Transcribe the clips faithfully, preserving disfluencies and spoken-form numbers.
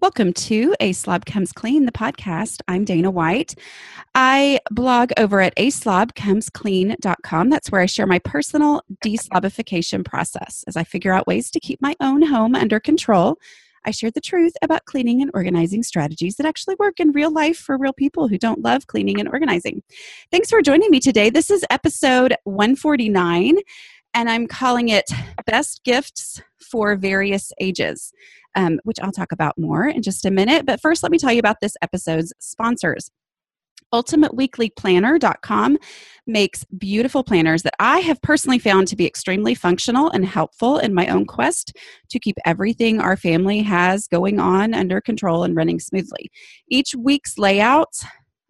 Welcome to A Slob Comes Clean, the podcast. I'm Dana White. I blog over at a slob comes clean dot com. That's where I share my personal deslobification process as I figure out ways to keep my own home under control. I share the truth about cleaning and organizing strategies that actually work in real life for real people who don't love cleaning and organizing. Thanks for joining me today. This is episode one forty-nine, and I'm calling it Best Gifts for Various Ages, um, which I'll talk about more in just a minute. But first, let me tell you about this episode's sponsors. Ultimate Weekly Planner dot com makes beautiful planners that I have personally found to be extremely functional and helpful in my own quest to keep everything our family has going on under control and running smoothly. Each week's layout,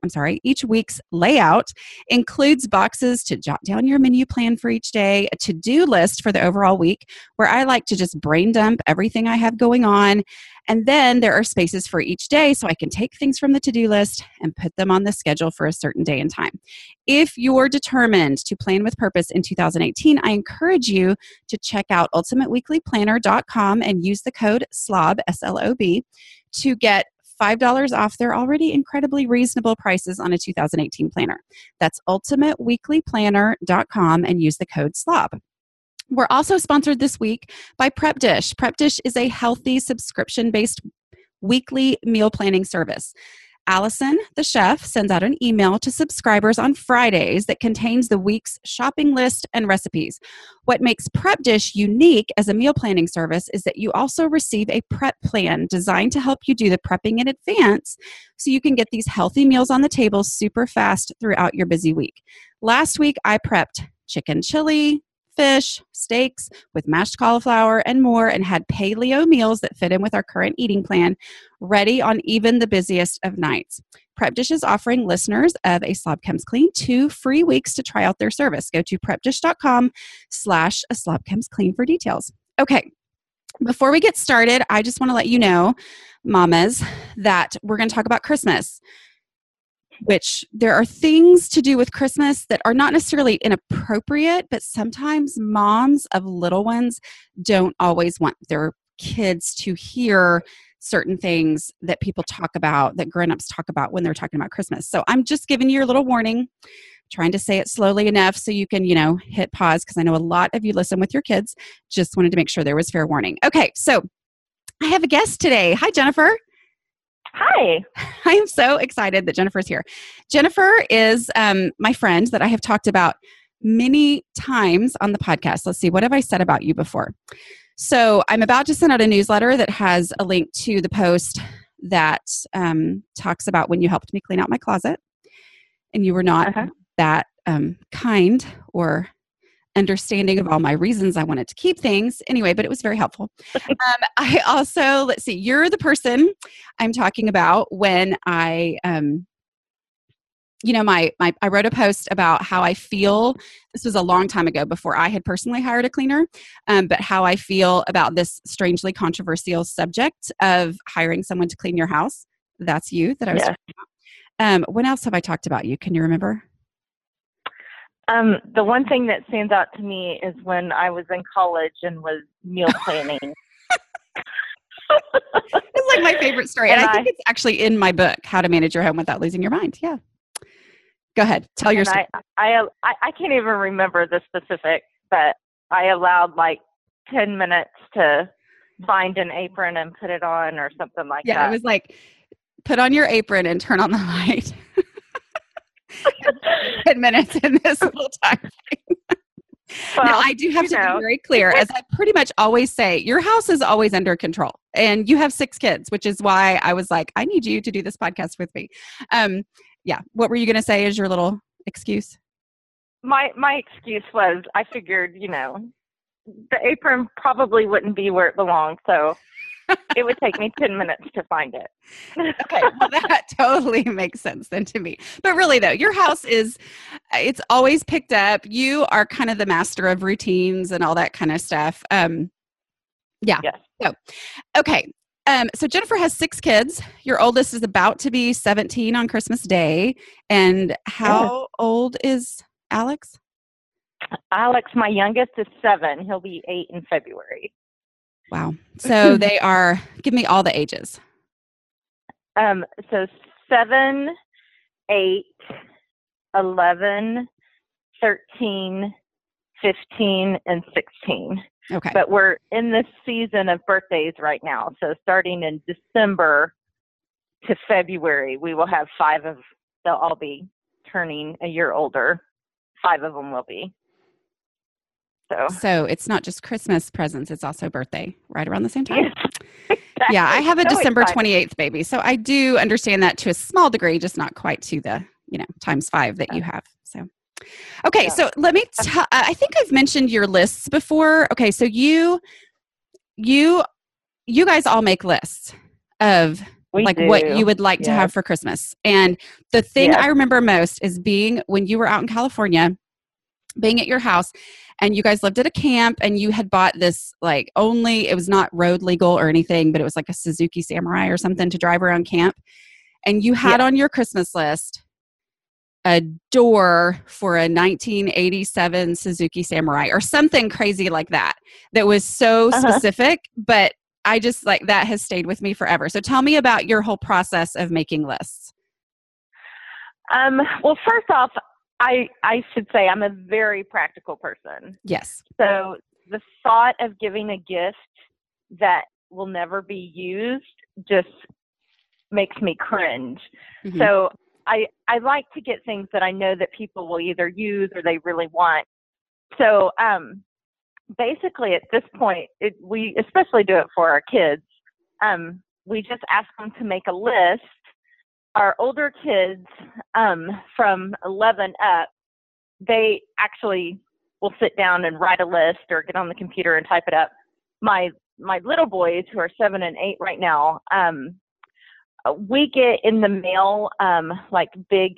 I'm sorry, each week's layout includes boxes to jot down your menu plan for each day, a to-do list for the overall week, where I like to just brain dump everything I have going on. And then there are spaces for each day so I can take things from the to-do list and put them on the schedule for a certain day and time. If you're determined to plan with purpose in two thousand eighteen, I encourage you to check out ultimate weekly planner dot com and use the code SLOB, S L O B, to get five dollars off their already incredibly reasonable prices on a two thousand eighteen planner. That's ultimate weekly planner dot com and use the code SLOB. We're also sponsored this week by PrepDish. PrepDish is a healthy subscription-based weekly meal planning service. Allison, the chef, sends out an email to subscribers on Fridays that contains the week's shopping list and recipes. What makes PrepDish unique as a meal planning service is that you also receive a prep plan designed to help you do the prepping in advance so you can get these healthy meals on the table super fast throughout your busy week. Last week, I prepped chicken chili, fish, steaks with mashed cauliflower and more, and had paleo meals that fit in with our current eating plan, ready on even the busiest of nights. PrepDish is offering listeners of A Slob Comes Clean two free weeks to try out their service. Go to prep dish dot com slash A Slob Comes Clean for details. Okay, before we get started, I just want to let you know, mamas, that we're going to talk about Christmas, which there are things to do with Christmas that are not necessarily inappropriate, but sometimes moms of little ones don't always want their kids to hear certain things that people talk about, that grown-ups talk about when they're talking about Christmas. So I'm just giving you a little warning, trying to say it slowly enough so you can, you know, hit pause, because I know a lot of you listen with your kids. Just wanted to make sure there was fair warning. Okay, so I have a guest today. Hi, Jennifer. Hi. I am so excited that Jennifer's here. Jennifer is um, my friend that I have talked about many times on the podcast. Let's see, what have I said about you before? So I'm about to send out a newsletter that has a link to the post that um, talks about when you helped me clean out my closet and you were not uh-huh. that um, kind or understanding of all my reasons I wanted to keep things. Anyway, but it was very helpful. Um, I also, let's see, you're the person I'm talking about when I, um, you know, my, my, I wrote a post about how I feel. This was a long time ago before I had personally hired a cleaner, um, but how I feel about this strangely controversial subject of hiring someone to clean your house. That's you that I was yeah. talking about. Um, when else have I talked about you? Can you remember? Um, the one thing that stands out to me is when I was in college and was meal planning. It's like my favorite story. And, and I, I think it's actually in my book, How to Manage Your Home Without Losing Your Mind. Yeah. Go ahead. Tell your story. I, I, I, I can't even remember the specifics, but I allowed like ten minutes to find an apron and put it on or something like yeah, that. Yeah, it was like, put on your apron and turn on the light. ten minutes in this little time. Well, now, I do have to know. be very clear, as I pretty much always say, your house is always under control, and you have six kids, which is why I was like, I need you to do this podcast with me. Um, yeah. What were you going to say as your little excuse? My, my excuse was, I figured, you know, the apron probably wouldn't be where it belonged. So it would take me ten minutes to find it. Okay, well, that totally makes sense then to me. But really, though, your house is, it's always picked up. You are kind of the master of routines and all that kind of stuff. Um, yeah. Yes. So, okay. Um, so Jennifer has six kids. Your oldest is about to be seventeen on Christmas Day. And how yeah. old is Alex? Alex, my youngest, is seven. He'll be eight in February. Wow. So they are, give me all the ages. Um, so seven, eight, eleven, thirteen, fifteen, and sixteen. Okay. But we're in this season of birthdays right now. So starting in December to February, we will have five of, they'll all be turning a year older. Five of them will be. So, so it's not just Christmas presents, it's also birthday right around the same time. Exactly. Yeah, I have a so December exciting. twenty-eighth baby. So I do understand that to a small degree, just not quite to the, you know, times five that you have. So, okay. Yeah. So let me, t- I think I've mentioned your lists before. Okay. So you, you, you guys all make lists of we like do. what you would like yes. to have for Christmas. And the thing yes. I remember most is being, when you were out in California, being at your house and you guys lived at a camp and you had bought this, like, only, it was not road legal or anything, but it was like a Suzuki Samurai or something to drive around camp. And you had yeah. on your Christmas list a door for a nineteen eighty-seven Suzuki Samurai or something crazy like that. That was so uh-huh. specific, but I just, like, that has stayed with me forever. So tell me about your whole process of making lists. Um, well, first off, I, I should say I'm a very practical person. Yes. So the thought of giving a gift that will never be used just makes me cringe. Mm-hmm. So I, I like to get things that I know that people will either use or they really want. So um, basically at this point, it, we especially do it for our kids. Um, we just ask them to make a list. Our older kids, um, from eleven up, they actually will sit down and write a list or get on the computer and type it up. My, my little boys who are seven and eight right now, um, we get in the mail, um, like big,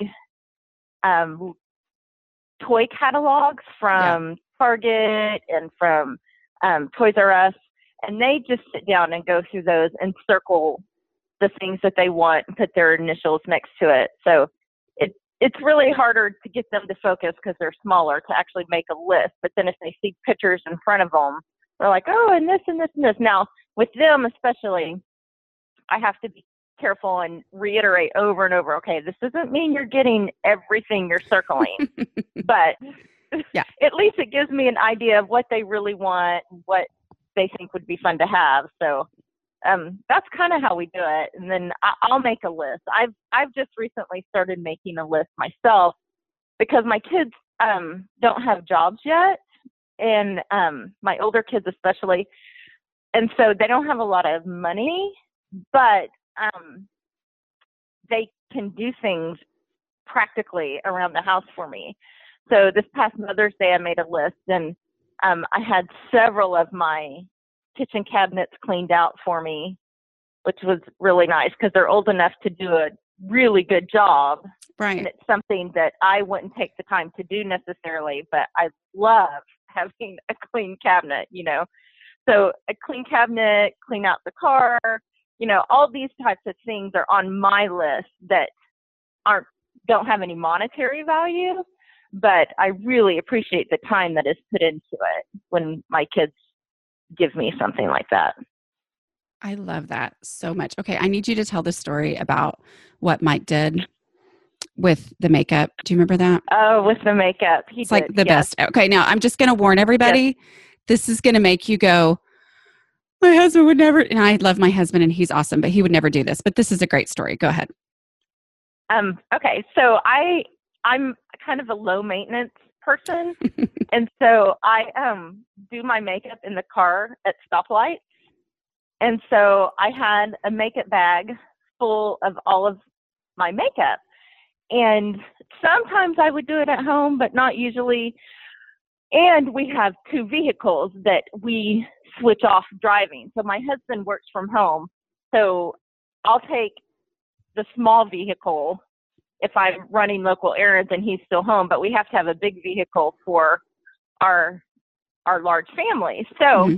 um, toy catalogs from yeah. Target and from, um, Toys R Us. And they just sit down and go through those and circle the things that they want and put their initials next to it. So it, it's really harder to get them to focus because they're smaller to actually make a list. But then if they see pictures in front of them, they're like, oh, and this and this and this. Now, with them especially, I have to be careful and reiterate over and over, okay, this doesn't mean you're getting everything you're circling. But yeah. at least it gives me an idea of what they really want, what they think would be fun to have. So Um, that's kind of how we do it. And then I, I'll make a list. I've, I've just recently started making a list myself because my kids, um, don't have jobs yet. And, um, my older kids especially. And so they don't have a lot of money, but, um, they can do things practically around the house for me. So this past Mother's Day, I made a list and, um, I had several of my kitchen cabinets cleaned out for me, which was really nice because they're old enough to do a really good job. Right. And it's something that I wouldn't take the time to do necessarily, but I love having a clean cabinet, you know. So a clean cabinet, clean out the car, you know, all these types of things are on my list that aren't, don't have any monetary value, but I really appreciate the time that is put into it when my kids give me something like that. I love that so much. Okay. I need you to tell the story about what Mike did with the makeup. Do you remember that? Oh, with the makeup. He it's did, like the yes. best. Okay. Now I'm just going to warn everybody. Yes. This is going to make you go, my husband would never, and I love my husband and he's awesome, but he would never do this, but this is a great story. Go ahead. Um, okay. So I, I'm kind of a low maintenance person. And so I um do my makeup in the car at stoplights. And so I had a makeup bag full of all of my makeup. And sometimes I would do it at home, but not usually. And we have two vehicles that we switch off driving. So my husband works from home. So I'll take the small vehicle if I'm running local errands and he's still home, but we have to have a big vehicle for our, our large family. So mm-hmm.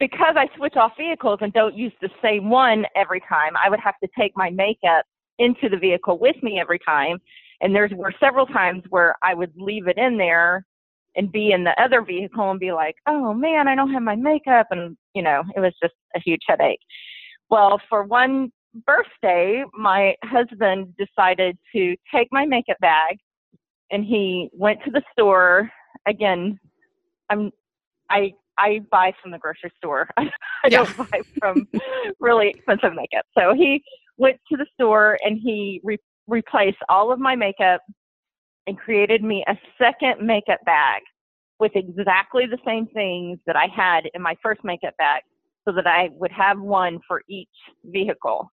because I switch off vehicles and don't use the same one every time, I would have to take my makeup into the vehicle with me every time. And there's were several times where I would leave it in there and be in the other vehicle and be like, oh man, I don't have my makeup. And you know, it was just a huge headache. Well, for one birthday, my husband decided to take my makeup bag, and he went to the store. Again, I'm I I buy from the grocery store. I yeah. don't buy from really expensive makeup. So he went to the store and he re- replaced all of my makeup and created me a second makeup bag with exactly the same things that I had in my first makeup bag, so that I would have one for each vehicle.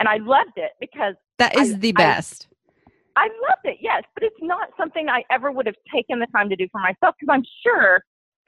And I loved it because that is I, the best. I, I loved it. Yes. But it's not something I ever would have taken the time to do for myself, because I'm sure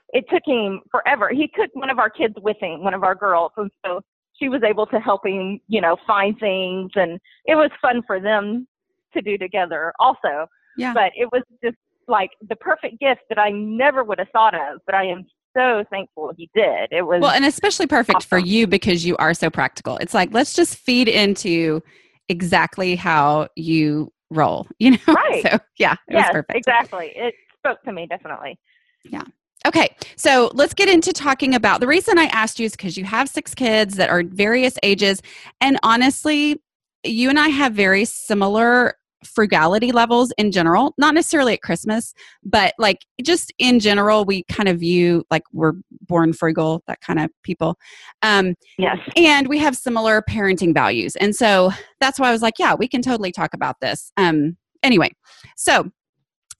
it took him forever. He took one of our kids with him, one of our girls. And so she was able to help him, you know, find things, and it was fun for them to do together also. Yeah. But it was just like the perfect gift that I never would have thought of, but I am so thankful he did. It was well, and especially perfect awesome. for you because you are so practical. It's like, let's just feed into exactly how you roll, you know? Right. So yeah, it yes, was perfect. Exactly. It spoke to me, definitely. Yeah. Okay. So let's get into talking about, the reason I asked you is because you have six kids that are various ages. And honestly, you and I have very similar frugality levels in general, not necessarily at Christmas, but like just in general, we kind of view like we're born frugal, that kind of people. Um, yes. And we have similar parenting values. And so that's why I was like, yeah, we can totally talk about this. Um, anyway, so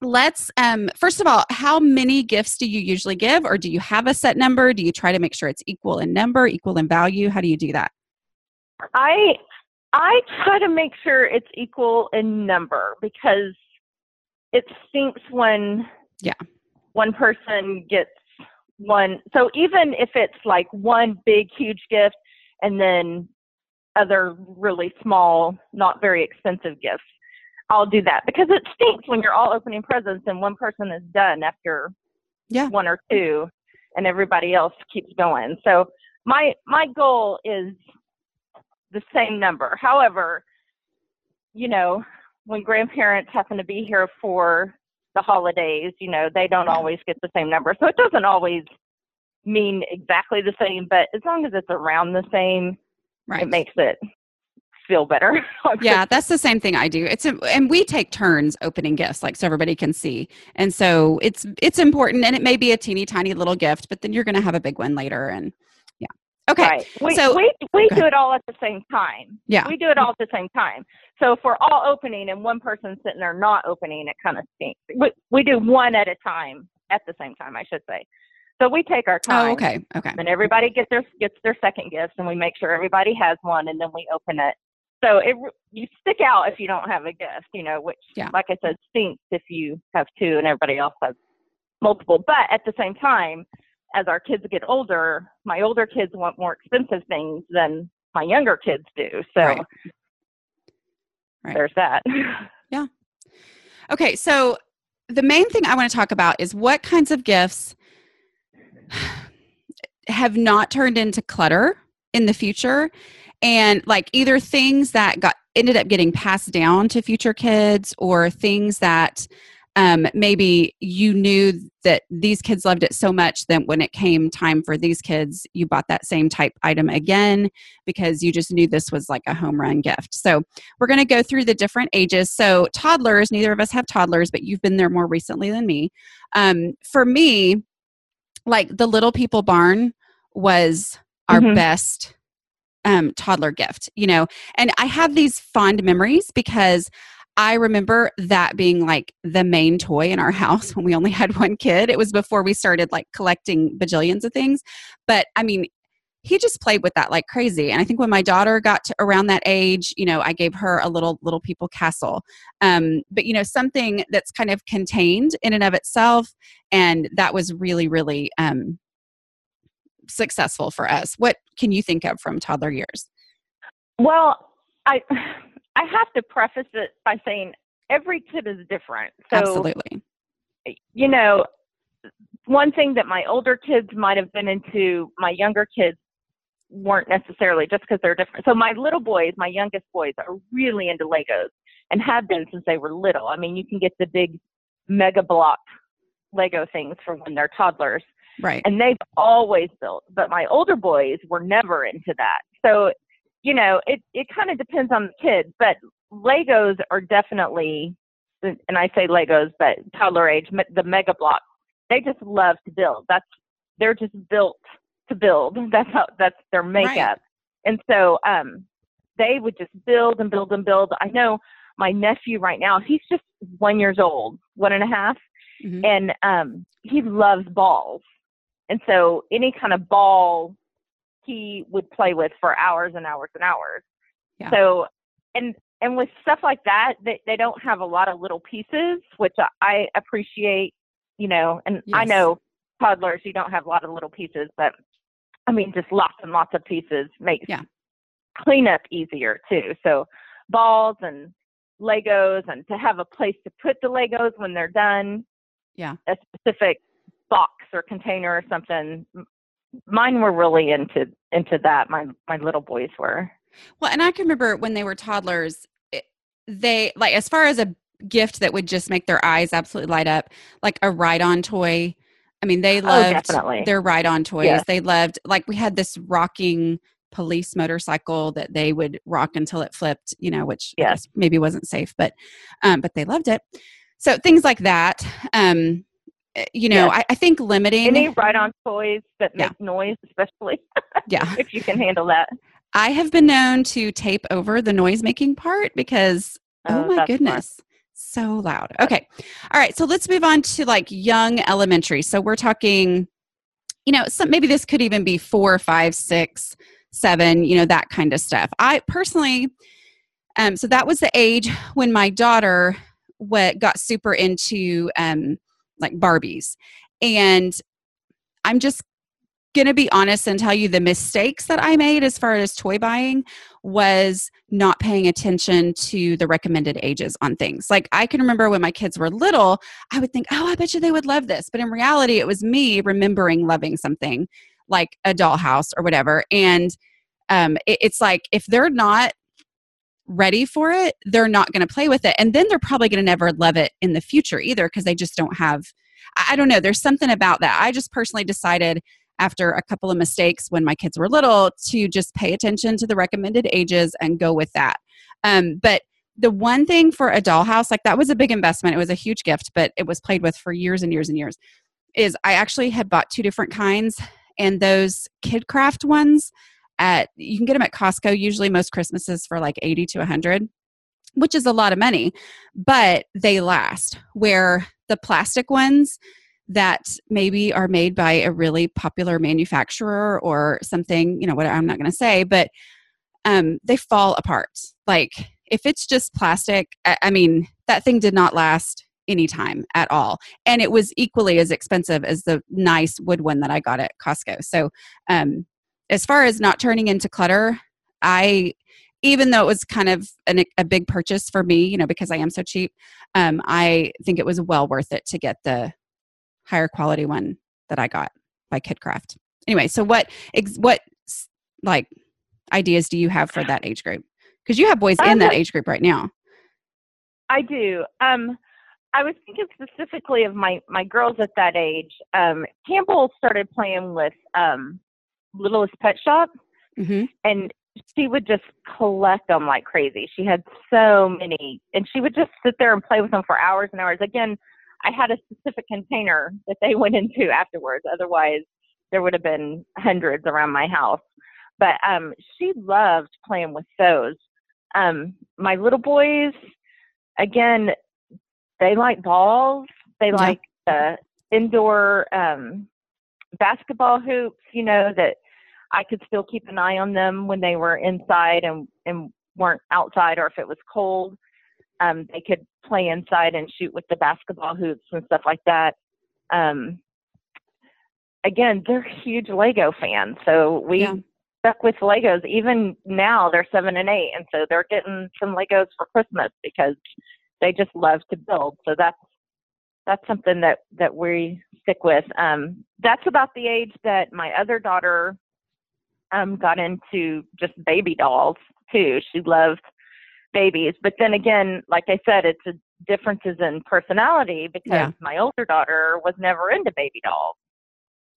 let's, um, first of all, how many gifts do you usually give, or do you have a set number? Do you try to make sure it's equal in number, equal in value? How do you do that? I I try to make sure it's equal in number, because it stinks when yeah. one person gets one. So even if it's like one big, huge gift and then other really small, not very expensive gifts, I'll do that, because it stinks when you're all opening presents and one person is done after yeah. one or two and everybody else keeps going. So my my goal is the same number. However, you know, when grandparents happen to be here for the holidays, you know, they don't always get the same number. So it doesn't always mean exactly the same, but as long as it's around the same, right. it makes it feel better. Yeah, that's the same thing I do. It's a, and we take turns opening gifts, like, so everybody can see. And so it's it's important, and it may be a teeny tiny little gift, but then you're going to have a big one later, and yeah. Okay. Right. We, so we we do it all at the same time. Yeah. We do it all at the same time. So if we're all opening and one person's sitting there not opening, it kind of stinks. We we do one at a time at the same time, I should say. So we take our time. Oh, okay. Okay. And everybody gets their gets their second gifts, and we make sure everybody has one, and then we open it. So it you stick out if you don't have a gift, you know, which yeah. like I said, stinks if you have two and everybody else has multiple. But at the same time, as our kids get older, my older kids want more expensive things than my younger kids do. So right. Right. there's that. Yeah. Okay. So the main thing I want to talk about is what kinds of gifts have not turned into clutter in the future, and like either things that got ended up getting passed down to future kids, or things that Um, maybe you knew that these kids loved it so much that when it came time for these kids, you bought that same type item again because you just knew this was like a home run gift. So we're going to go through the different ages. So toddlers, neither of us have toddlers, but you've been there more recently than me. Um, for me, like the Little People barn was our mm-hmm. best um, toddler gift, you know, and I have these fond memories because I remember that being like the main toy in our house when we only had one kid. It was before we started like collecting bajillions of things. But I mean, he just played with that like crazy. And I think when my daughter got to around that age, you know, I gave her a little Little People castle. Um, but, you know, something that's kind of contained in and of itself. And that was really, really um, successful for us. What can you think of from toddler years? Well, I... I have to preface it by saying every kid is different. So, absolutely. You know, one thing that my older kids might have been into, my younger kids weren't necessarily, just because they're different. So my little boys, my youngest boys, are really into Legos and have been since they were little. I mean, you can get the big mega block Lego things for when they're toddlers. Right. And they've always built. But my older boys were never into that. So you know, it, it kind of depends on the kids, but Legos are definitely, and I say Legos, but toddler age, the mega block, they just love to build. That's, they're just built to build. That's how, that's their makeup. Right. And so um, they would just build and build and build. I know my nephew right now, he's just one years old, one and a half. Mm-hmm. And um, he loves balls. And so any kind of ball he would play with for hours and hours and hours. Yeah. So, and, and with stuff like that, they, they don't have a lot of little pieces, which I, I appreciate, you know, and yes. I know toddlers, you don't have a lot of little pieces, but I mean, just lots and lots of pieces makes yeah. cleanup easier too. So balls and Legos, and to have a place to put the Legos when they're done. Yeah. A specific box or container or something. Mine were really into, into that. My, my little boys were. Well, and I can remember when they were toddlers, it, they like, as far as a gift that would just make their eyes absolutely light up, like a ride-on toy. I mean, they loved oh, their ride-on toys. Yes. They loved, like we had this rocking police motorcycle that they would rock until it flipped, you know, which yes. maybe wasn't safe, but, um, but they loved it. So things like that, um, you know, yes. I, I think limiting. Any ride-on toys that make yeah. noise, especially yeah. if you can handle that. I have been known to tape over the noise-making part because, oh, oh my goodness, smart. So loud. Okay. All right. So let's move on to like young elementary. So we're talking, you know, some, maybe this could even be four, five, six, seven, you know, that kind of stuff. I personally, um, so that was the age when my daughter what got super into um, like Barbies. And I'm just going to be honest and tell you the mistakes that I made as far as toy buying was not paying attention to the recommended ages on things. Like I can remember when my kids were little, I would think, oh, I bet you they would love this. But in reality, it was me remembering loving something like a dollhouse or whatever. And um, it, it's like, if they're not ready for it, they're not going to play with it. And then they're probably going to never love it in the future either, because they just don't have, I don't know. There's something about that. I just personally decided after a couple of mistakes when my kids were little to just pay attention to the recommended ages and go with that. Um, but the one thing for a dollhouse, like that was a big investment. It was a huge gift, but it was played with for years and years and years, is I actually had bought two different kinds, and those KidCraft ones at, you can get them at Costco usually most Christmases for like eighty to a hundred, which is a lot of money, but they last, where the plastic ones that maybe are made by a really popular manufacturer or something, you know, what I'm not going to say, but um, they fall apart. Like if it's just plastic, I, I mean, that thing did not last any time at all. And it was equally as expensive as the nice wood one that I got at Costco. So um, as far as not turning into clutter, I, even though it was kind of an, a big purchase for me, you know, because I am so cheap, um, I think it was well worth it to get the higher quality one that I got by KidCraft. Anyway, so what, ex- what like ideas do you have for that age group? Because you have boys um, in that age group right now. I do. Um, I was thinking specifically of my, my girls at that age. Um, Campbell started playing with um, Littlest Pet Shop, mm-hmm. and she would just collect them like crazy. She had so many, and she would just sit there and play with them for hours and hours. Again, I had a specific container that they went into afterwards. Otherwise, there would have been hundreds around my house. But um, she loved playing with those. Um, my little boys, again, they like balls. They yeah. like the indoor um, basketball hoops, you know, that I could still keep an eye on them when they were inside and, and weren't outside, or if it was cold. Um, they could play inside and shoot with the basketball hoops and stuff like that. Um, again, they're huge Lego fans. So we yeah. stuck with Legos. Even now they're seven and eight. And so they're getting some Legos for Christmas because they just love to build. So that's, that's something that, that we stick with. Um, that's about the age that my other daughter um, got into just baby dolls too. She loved babies. But then again, like I said, it's a differences in personality because yeah. my older daughter was never into baby dolls.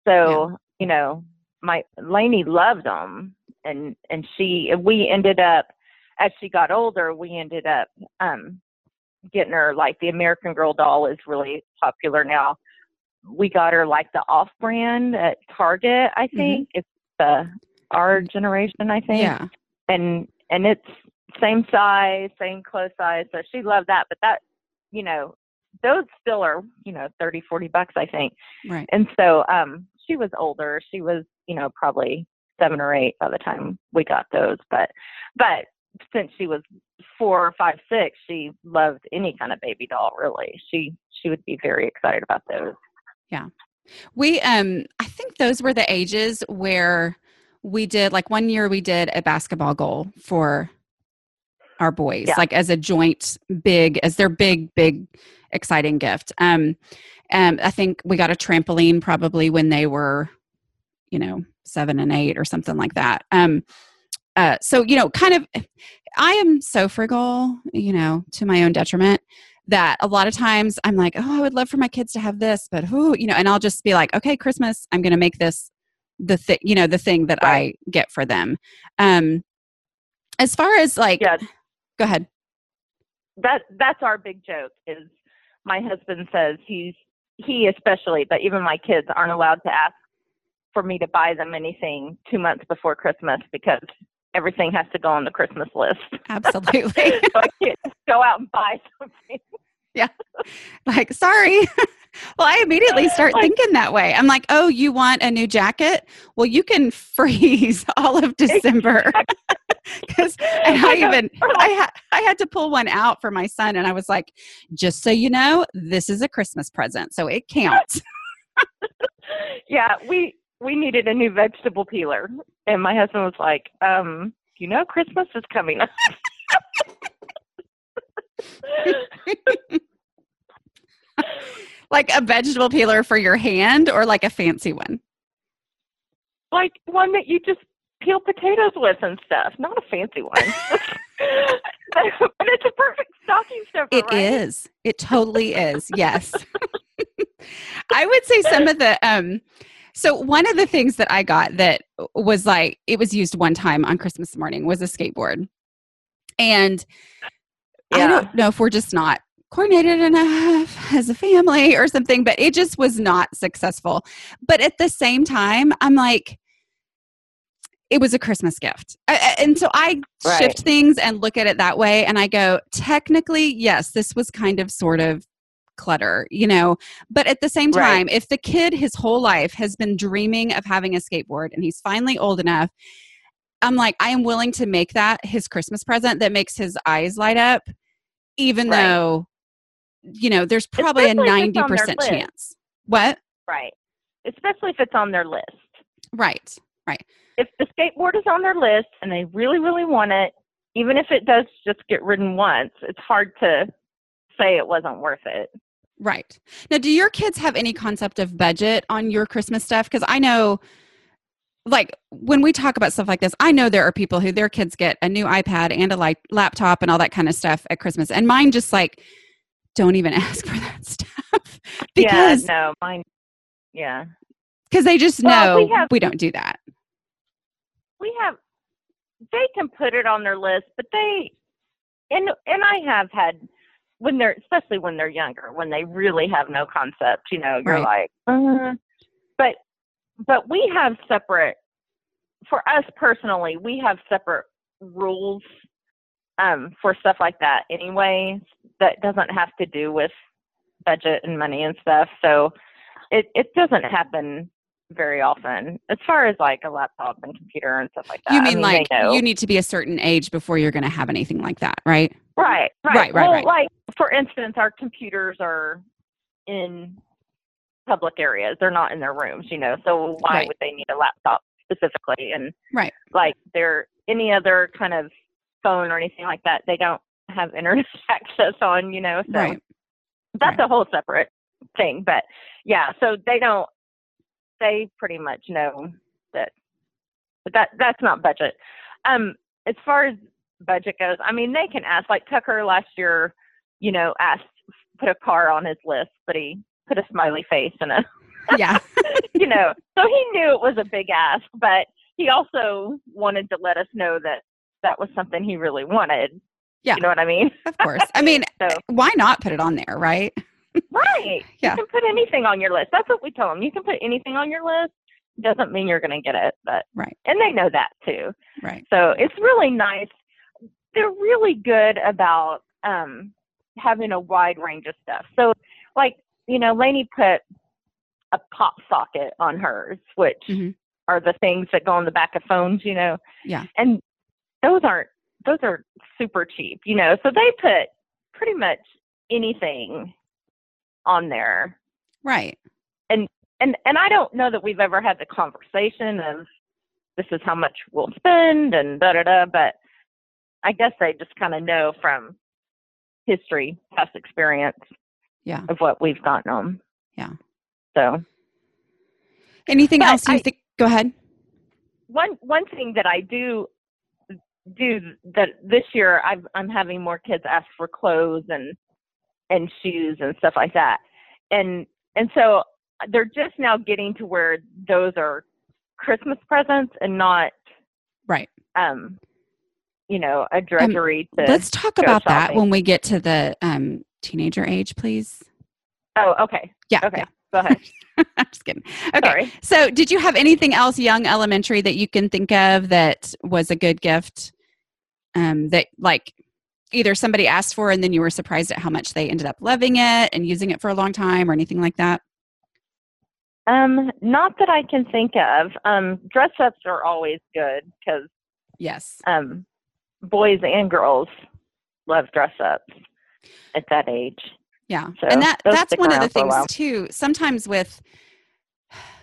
So, yeah. you know, my Lainey loved them and, and she, we ended up, as she got older, we ended up um, getting her, like, the American Girl doll is really popular now. We got her, like, the off-brand at Target, I think. Mm-hmm. It's the Our Generation, I think. Yeah. And, and it's same size, same clothes size. So she loved that. But that, you know, those still are, you know, thirty, forty bucks, I think. Right. And so um, she was older. She was, you know, probably seven or eight by the time we got those. But, but since she was four or five, six, she loved any kind of baby doll, really. She, she would be very excited about those. Yeah. We, um, I think those were the ages where we did, like, one year we did a basketball goal for our boys, yeah. like as a joint big, as their big, big, exciting gift. Um, and I think we got a trampoline probably when they were, you know, seven and eight or something like that. Um, uh, so, you know, kind of, I am so frugal, you know, to my own detriment, that a lot of times I'm like, oh, I would love for my kids to have this, but who, you know, and I'll just be like, okay, Christmas, I'm going to make this the thing, you know, the thing that right. I get for them. Um, as far as like, yeah. Go ahead. That that's our big joke is my husband says he's, he especially, but even my kids aren't allowed to ask for me to buy them anything two months before Christmas because everything has to go on the Christmas list. Absolutely. So I can't just go out and buy something. Yeah. Like, sorry. Well, I immediately start like, thinking that way. I'm like, oh, you want a new jacket? Well, you can freeze all of December. Because and I even, I, ha- I had to pull one out for my son and I was like, just so you know, this is a Christmas present. So it counts. Yeah. We, we needed a new vegetable peeler. And my husband was like, um, you know, Christmas is coming up. Like a vegetable peeler for your hand or like a fancy one? Like one that you just peel potatoes with and stuff. Not a fancy one. But it's a perfect stocking stuffer, It right? is. It totally is. Yes. I would say some of the, um, so one of the things that I got that was like, it was used one time on Christmas morning was a skateboard. And yeah. I don't know if we're just not coordinated enough as a family or something, but it just was not successful. But at the same time, I'm like, it was a Christmas gift. I, and so I right. shift things and look at it that way. And I go, technically, yes, this was kind of sort of clutter, you know, but at the same time, right. if the kid his whole life has been dreaming of having a skateboard and he's finally old enough, I'm like, I am willing to make that his Christmas present that makes his eyes light up, even right. though, you know, there's probably especially a ninety percent chance. What? Right. Especially if it's on their list. Right. Right. If the skateboard is on their list and they really, really want it, even if it does just get ridden once, it's hard to say it wasn't worth it. Right. Now, do your kids have any concept of budget on your Christmas stuff? Because I know... like when we talk about stuff like this, I know there are people who their kids get a new iPad and a li- laptop and all that kind of stuff at Christmas. And mine just like, don't even ask for that stuff. Because, yeah, no, mine, yeah. Because they just well, know we, have, we don't do that. We have, they can put it on their list, but they, and and I have had, when they're, especially when they're younger, when they really have no concept, you know, you're right. like, uh, but But we have separate, for us personally, we have separate rules um, for stuff like that anyway, that doesn't have to do with budget and money and stuff. So it, it doesn't happen very often as far as like a laptop and computer and stuff like that. You mean, I mean like you need to be a certain age before you're going to have anything like that, right? Right, right, right, right, well, right. Like, for instance, our computers are in public areas. They're not in their rooms, you know, so why right. would they need a laptop specifically? And right. like there, any other kind of phone or anything like that, they don't have internet access on, you know, so right. that's right. a whole separate thing. But yeah, so they don't, they pretty much know that, but that, that's not budget. Um, as far as budget goes, I mean, they can ask, like Tucker last year, you know, asked, put a car on his list, but he put a smiley face in a, yeah, you know, so he knew it was a big ask, but he also wanted to let us know that that was something he really wanted. Yeah. You know what I mean? Of course. I mean, so, why not put it on there, right? Right. Yeah. You can put anything on your list. That's what we tell them. You can put anything on your list. Doesn't mean you're going to get it, but right. And they know that too. Right. So it's really nice. They're really good about um, having a wide range of stuff. So like, you know, Lainey put a pop socket on hers, which mm-hmm. are the things that go on the back of phones, you know? Yeah. And those aren't, those are super cheap, you know? So they put pretty much anything on there. Right. And, and, and I don't know that we've ever had the conversation of this is how much we'll spend and da, da, da, but I guess they just kind of know from history, past experience yeah. of what we've gotten them. Yeah. So anything but else you I, think? Go ahead. One, one thing that I do do that this year, I've, I'm having more kids ask for clothes and, and shoes and stuff like that. And, and so they're just now getting to where those are Christmas presents and not, right. Um, you know, a drudgery. Um, to let's talk about shopping. That when we get to the um, teenager age, please. Oh, okay. Yeah. Okay. Yeah. Go ahead. I'm just kidding. Okay. Sorry. So did you have anything else young elementary that you can think of that was a good gift um, that like either somebody asked for and then you were surprised at how much they ended up loving it and using it for a long time or anything like that? Um, not that I can think of. Um, dress ups are always good because yes, um, boys and girls love dress ups at that age. Yeah. So and that that's one of the things too. Sometimes with,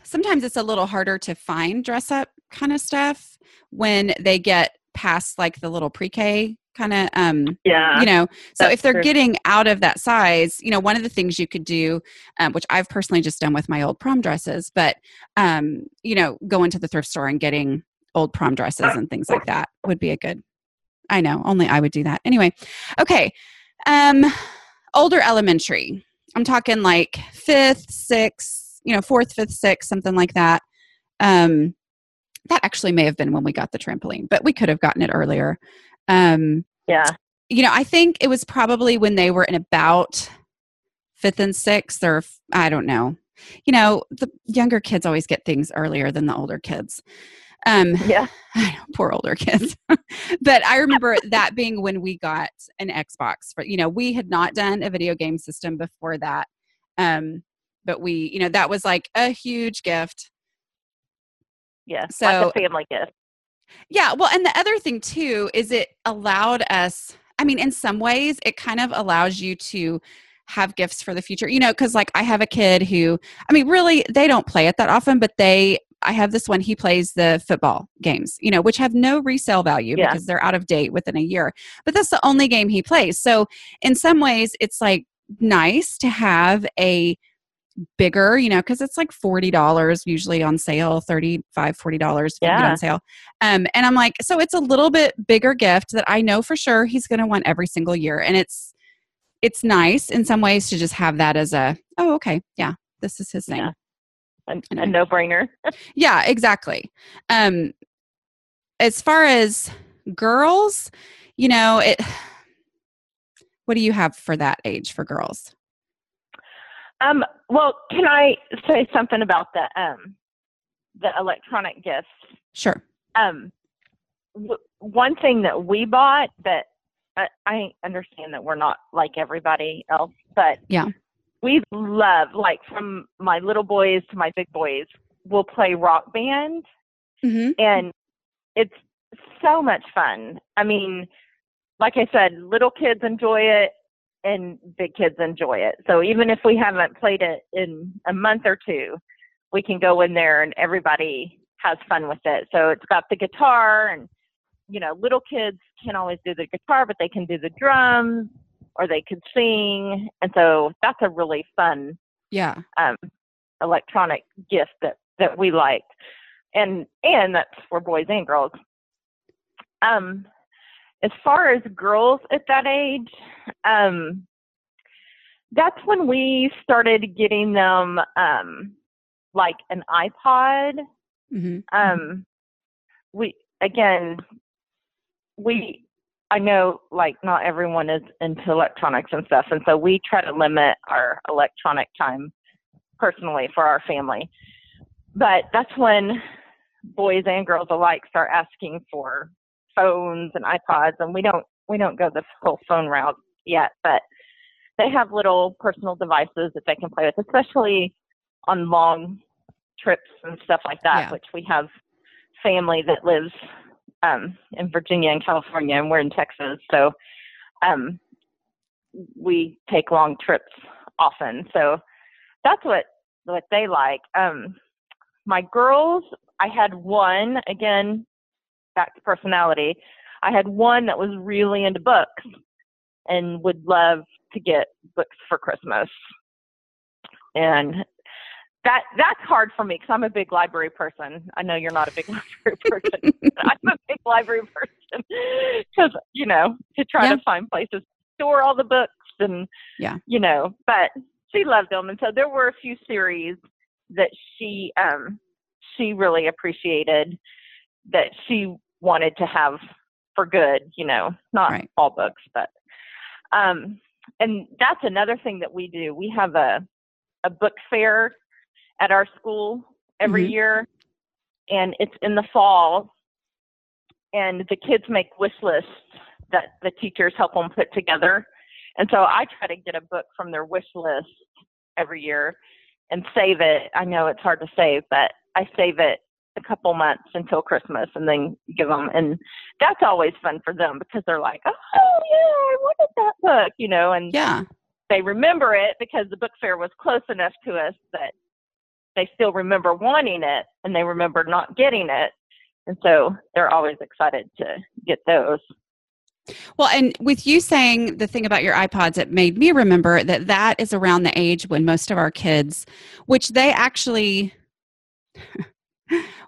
sometimes it's a little harder to find dress up kind of stuff when they get past like the little pre-K kind of, um, yeah, you know, so if they're true. Getting out of that size, you know, one of the things you could do, um, which I've personally just done with my old prom dresses, but, um, you know, going to the thrift store and getting old prom dresses and things like that would be a good, I know only I would do that anyway. Okay. Um, older elementary. I'm talking like fifth, sixth, you know, fourth, fifth, sixth, something like that. Um, that actually may have been when we got the trampoline, but we could have gotten it earlier. Um, yeah. You know, I think it was probably when they were in about fifth and sixth or I don't know, you know, the younger kids always get things earlier than the older kids. Um, yeah. I know, poor older kids. But I remember that being when we got an Xbox. For, you know, we had not done a video game system before that. Um, but we, you know, that was like a huge gift. Yeah. So, like a family gift. Yeah. Well, and the other thing too, is it allowed us, I mean, in some ways it kind of allows you to have gifts for the future, you know, cause like I have a kid who, I mean, really they don't play it that often, but they, I have this one, he plays the football games, you know, which have no resale value yeah. because they're out of date within a year, but that's the only game he plays. So in some ways it's like nice to have a bigger, you know, cause it's like forty dollars usually on sale, thirty-five dollars, forty dollars yeah. on sale. Um, and I'm like, so it's a little bit bigger gift that I know for sure he's going to want every single year. And it's, it's nice in some ways to just have that as a, oh, okay. Yeah. This is his thing. Yeah. A, a no-brainer. Yeah, exactly. Um, as far as girls, you know, it. What do you have for that age for girls? Um, well, can I say something about the um, the electronic gifts? Sure. Um, w- one thing that we bought that I, I understand that we're not like everybody else, but yeah. We love, like, from my little boys to my big boys, we'll play Rock Band, mm-hmm. and it's so much fun. I mean, like I said, little kids enjoy it, and big kids enjoy it. So even if we haven't played it in a month or two, we can go in there, and everybody has fun with it. So it's got the guitar, and, you know, little kids can't always do the guitar, but they can do the drums. Or they could sing. And so that's a really fun yeah. um, electronic gift that, that we like. And and that's for boys and girls. Um, as far as girls at that age, um, that's when we started getting them um, like an iPod. Mm-hmm. Um, we, again, we, I know like not everyone is into electronics and stuff. And so we try to limit our electronic time personally for our family. But that's when boys and girls alike start asking for phones and iPods, and we don't, we don't go the full phone route yet, but they have little personal devices that they can play with, especially on long trips and stuff like that, yeah. which we have family that lives um, in Virginia and California, and we're in Texas. So um, we take long trips often. So that's what, what they like. Um, my girls, I had one, again, back to personality. I had one that was really into books and would love to get books for Christmas. And that that's hard for me because I'm a big library person. I know you're not a big library person. But I'm a big library person because, you know, to try yeah. to find places to store all the books and, yeah. you know, but she loved them. And so there were a few series that she um, she really appreciated that she wanted to have for good, you know, not right. all books, but um, and that's another thing that we do. We have a, a book fair at our school every mm-hmm. year, and it's in the fall, and the kids make wish lists that the teachers help them put together. And so I try to get a book from their wish list every year and save it. I know it's hard to save, but I save it a couple months until Christmas and then give them. And that's always fun for them because they're like, oh, yeah, I wanted that book, you know, and yeah. they remember it because the book fair was close enough to us that they still remember wanting it and they remember not getting it. And so they're always excited to get those. Well, and with you saying the thing about your iPods, it made me remember that that is around the age when most of our kids, which they actually...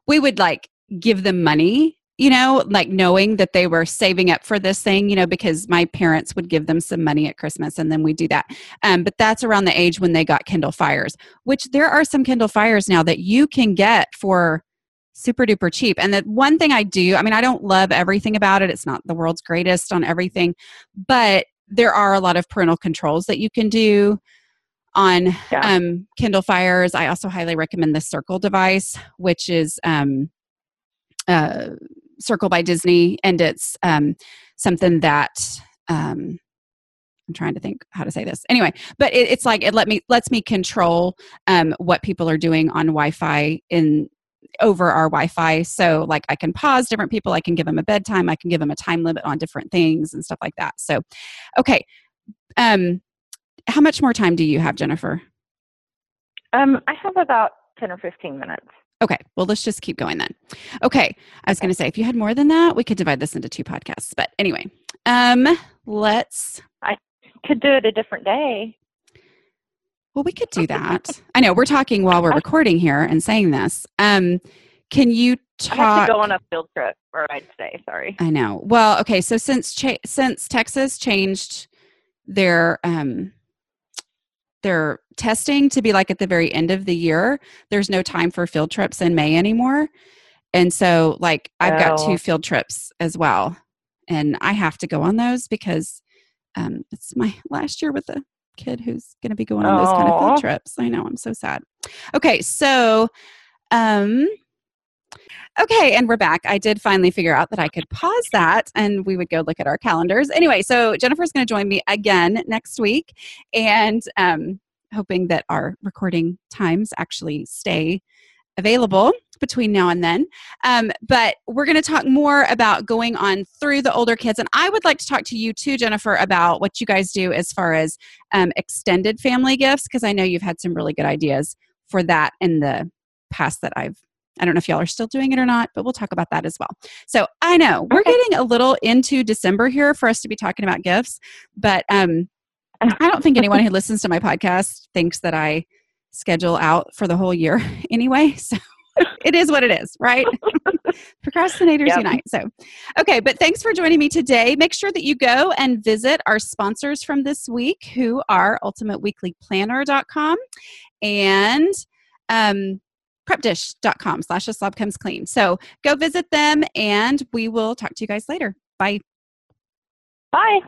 we would like give them money, you know, like knowing that they were saving up for this thing, you know, because my parents would give them some money at Christmas and then we do that. Um, but that's around the age when they got Kindle Fires, which there are some Kindle Fires now that you can get for super duper cheap. And the one thing I do, I mean, I don't love everything about it. It's not the world's greatest on everything, but there are a lot of parental controls that you can do on yeah. um, Kindle Fires. I also highly recommend the Circle device, which is um, uh, Circle by Disney. And it's um, something that, um, I'm trying to think how to say this. Anyway, but it, it's like, it let me lets me control um, what people are doing on Wi-Fi in over our Wi-Fi. So like I can pause different people, I can give them a bedtime, I can give them a time limit on different things and stuff like that. So, okay. Um, How much more time do you have, Jennifer? Um, I have about ten or fifteen minutes. Okay. Well, let's just keep going then. Okay. I was okay. going to say, if you had more than that, we could divide this into two podcasts. But anyway, um, let's... I could do it a different day. Well, we could do that. I know. We're talking while we're recording here and saying this. Um, can you talk... I have to go on a field trip or I'd say, sorry. I know. Well, okay. So since cha- since Texas changed their... Um, They're testing to be like at the very end of the year. There's no time for field trips in May anymore. And so like I've oh. got two field trips as well. And I have to go on those because um, it's my last year with a kid who's going to be going on oh. those kind of field trips. I know. I'm so sad. Okay. So, um, okay. And we're back. I did finally figure out that I could pause that and we would go look at our calendars. Anyway, so Jennifer's going to join me again next week and um, hoping that our recording times actually stay available between now and then. Um, but we're going to talk more about going on through the older kids. And I would like to talk to you too, Jennifer, about what you guys do as far as um, extended family gifts, because I know you've had some really good ideas for that in the past that I've I don't know if y'all are still doing it or not, but we'll talk about that as well. So I know we're okay. getting a little into December here for us to be talking about gifts, but um, I don't think anyone who listens to my podcast thinks that I schedule out for the whole year anyway. So it is what it is, right? Procrastinators yep. unite. So, okay. But thanks for joining me today. Make sure that you go and visit our sponsors from this week who are Ultimate Weekly Planner dot com and um, PrepDish.com slash A Slob Comes Clean. So go visit them, and we will talk to you guys later. Bye. Bye.